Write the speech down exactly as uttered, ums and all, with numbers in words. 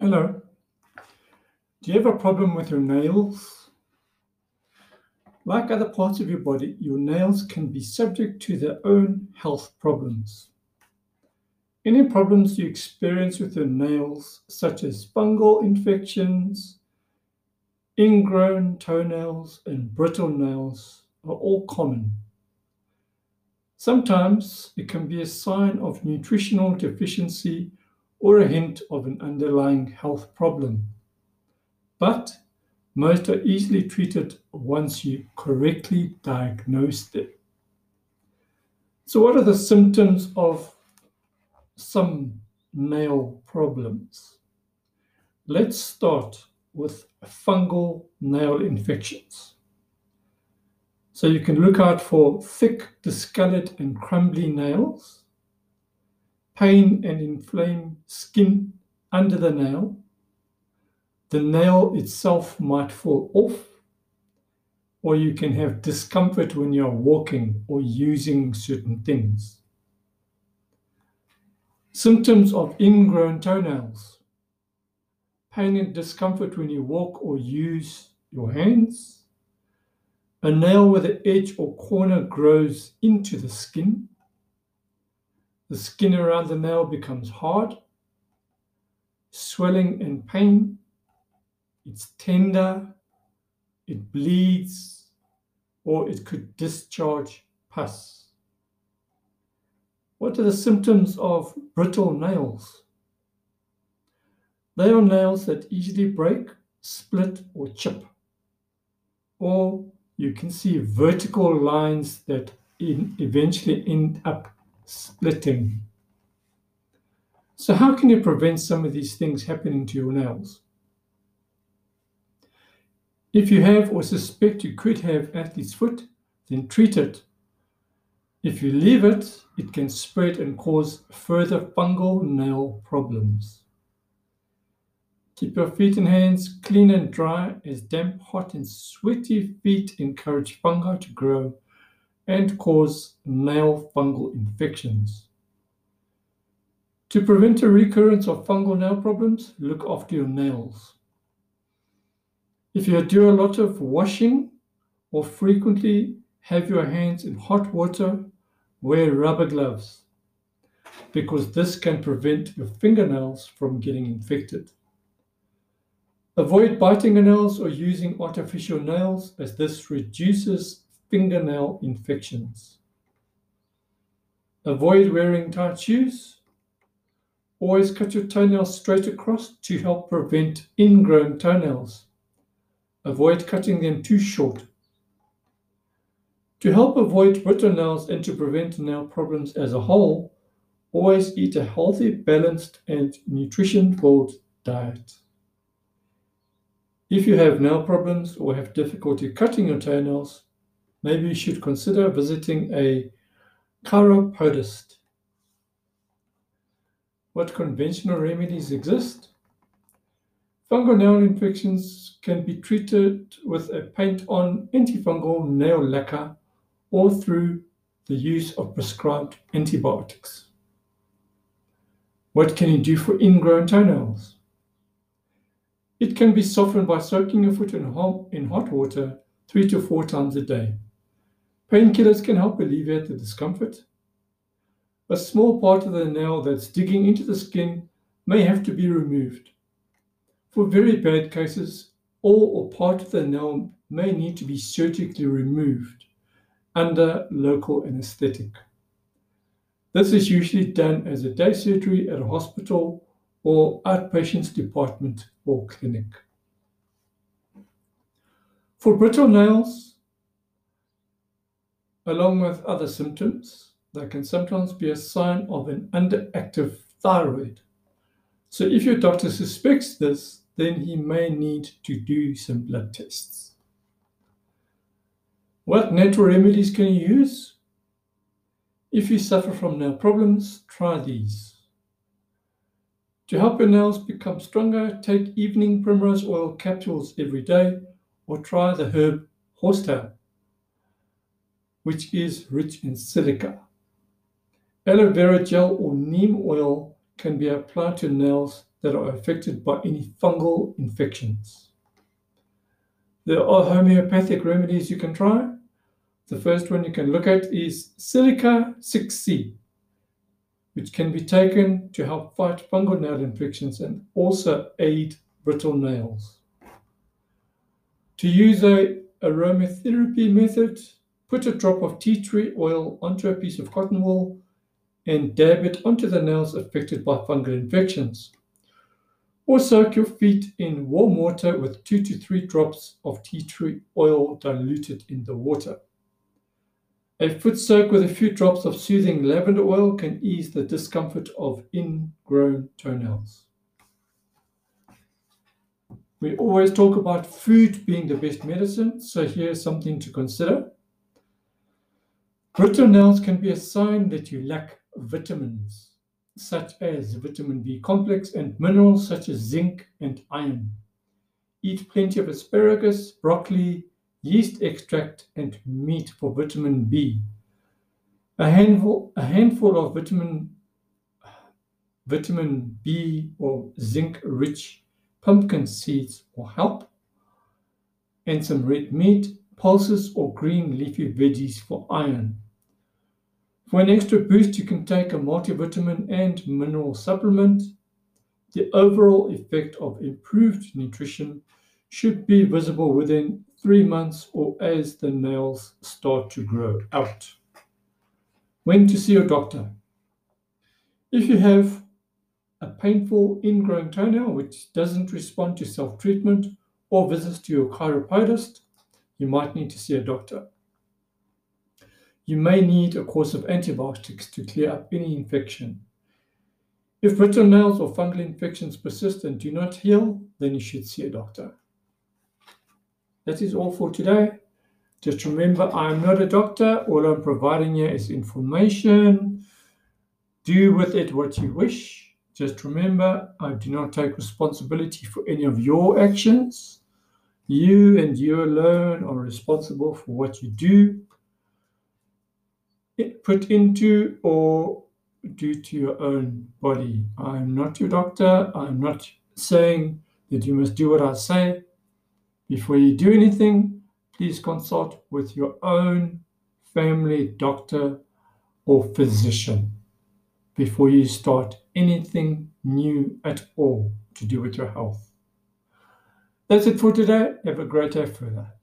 Hello. Do you have a problem with your nails? Like other parts of your body, your nails can be subject to their own health problems. Any problems you experience with your nails, such as fungal infections, ingrown toenails, and brittle nails, are all common. Sometimes it can be a sign of nutritional deficiency or a hint of an underlying health problem. But most are easily treated once you correctly diagnose them. So what are the symptoms of some nail problems? Let's start with fungal nail infections. So you can look out for thick, discolored and crumbly nails, pain and inflamed skin under the nail. The nail itself might fall off, or you can have discomfort when you're walking or using certain things. Symptoms of ingrown toenails. Pain and discomfort when you walk or use your hands. A nail with an edge or corner grows into the skin. The skin around the nail becomes hard, swelling and pain. It's tender, it bleeds, or it could discharge pus. What are the symptoms of brittle nails? They are nails that easily break, split, or chip. Or you can see vertical lines that in eventually end up splitting. So how can you prevent some of these things happening to your nails? If you have or suspect you could have athlete's foot, then treat it. If you leave it, it can spread and cause further fungal nail problems. Keep your feet and hands clean and dry, as damp, hot and sweaty feet encourage fungi to grow and cause nail fungal infections. To prevent a recurrence of fungal nail problems, look after your nails. If you do a lot of washing or frequently have your hands in hot water, wear rubber gloves, because this can prevent your fingernails from getting infected. Avoid biting your nails or using artificial nails, as this reduces fingernail infections. Avoid wearing tight shoes. Always cut your toenails straight across to help prevent ingrown toenails. Avoid cutting them too short. To help avoid brittle nails and to prevent nail problems as a whole, always eat a healthy, balanced and nutrition-filled diet. If you have nail problems or have difficulty cutting your toenails, maybe you should consider visiting a chiropodist. What conventional remedies exist? Fungal nail infections can be treated with a paint-on antifungal nail lacquer or through the use of prescribed antibiotics. What can you do for ingrown toenails? It can be softened by soaking your foot in hot water three to four times a day. Painkillers can help alleviate the discomfort. A small part of the nail that's digging into the skin may have to be removed. For very bad cases, all or part of the nail may need to be surgically removed under local anesthetic. This is usually done as a day surgery at a hospital or outpatient's department or clinic. For brittle nails, along with other symptoms, they can sometimes be a sign of an underactive thyroid. So if your doctor suspects this, then he may need to do some blood tests. What natural remedies can you use? If you suffer from nail problems, try these. To help your nails become stronger, take evening primrose oil capsules every day, or try the herb horsetail, which is rich in silica. Aloe vera gel or neem oil can be applied to nails that are affected by any fungal infections. There are homeopathic remedies you can try. The first one you can look at is Silica six C, which can be taken to help fight fungal nail infections and also aid brittle nails. To use a aromatherapy method, put a drop of tea tree oil onto a piece of cotton wool and dab it onto the nails affected by fungal infections. Or soak your feet in warm water with two to three drops of tea tree oil diluted in the water. A foot soak with a few drops of soothing lavender oil can ease the discomfort of ingrown toenails. We always talk about food being the best medicine, so here's something to consider. Brittle nails can be a sign that you lack vitamins, such as vitamin B complex and minerals such as zinc and iron. Eat plenty of asparagus, broccoli, yeast extract and meat for vitamin B. A handful, a handful of vitamin, vitamin B or zinc-rich pumpkin seeds will help, and some red meat, pulses or green leafy veggies for iron. For an extra boost, you can take a multivitamin and mineral supplement. The overall effect of improved nutrition should be visible within three months or as the nails start to grow out. When to see your doctor. If you have a painful ingrown toenail which doesn't respond to self-treatment or visits to your chiropractor, you might need to see a doctor. You may need a course of antibiotics to clear up any infection. If brittle nails or fungal infections persist and do not heal, then you should see a doctor. That is all for today. Just remember, I'm not a doctor. All I'm providing here is information. Do with it what you wish. Just remember, I do not take responsibility for any of your actions. You and you alone are responsible for what you do, put into or do to your own body. I'm not your doctor. I'm not saying that you must do what I say. Before you do anything, please consult with your own family doctor or physician before you start anything new at all to do with your health. That's it for today. Have a great day further.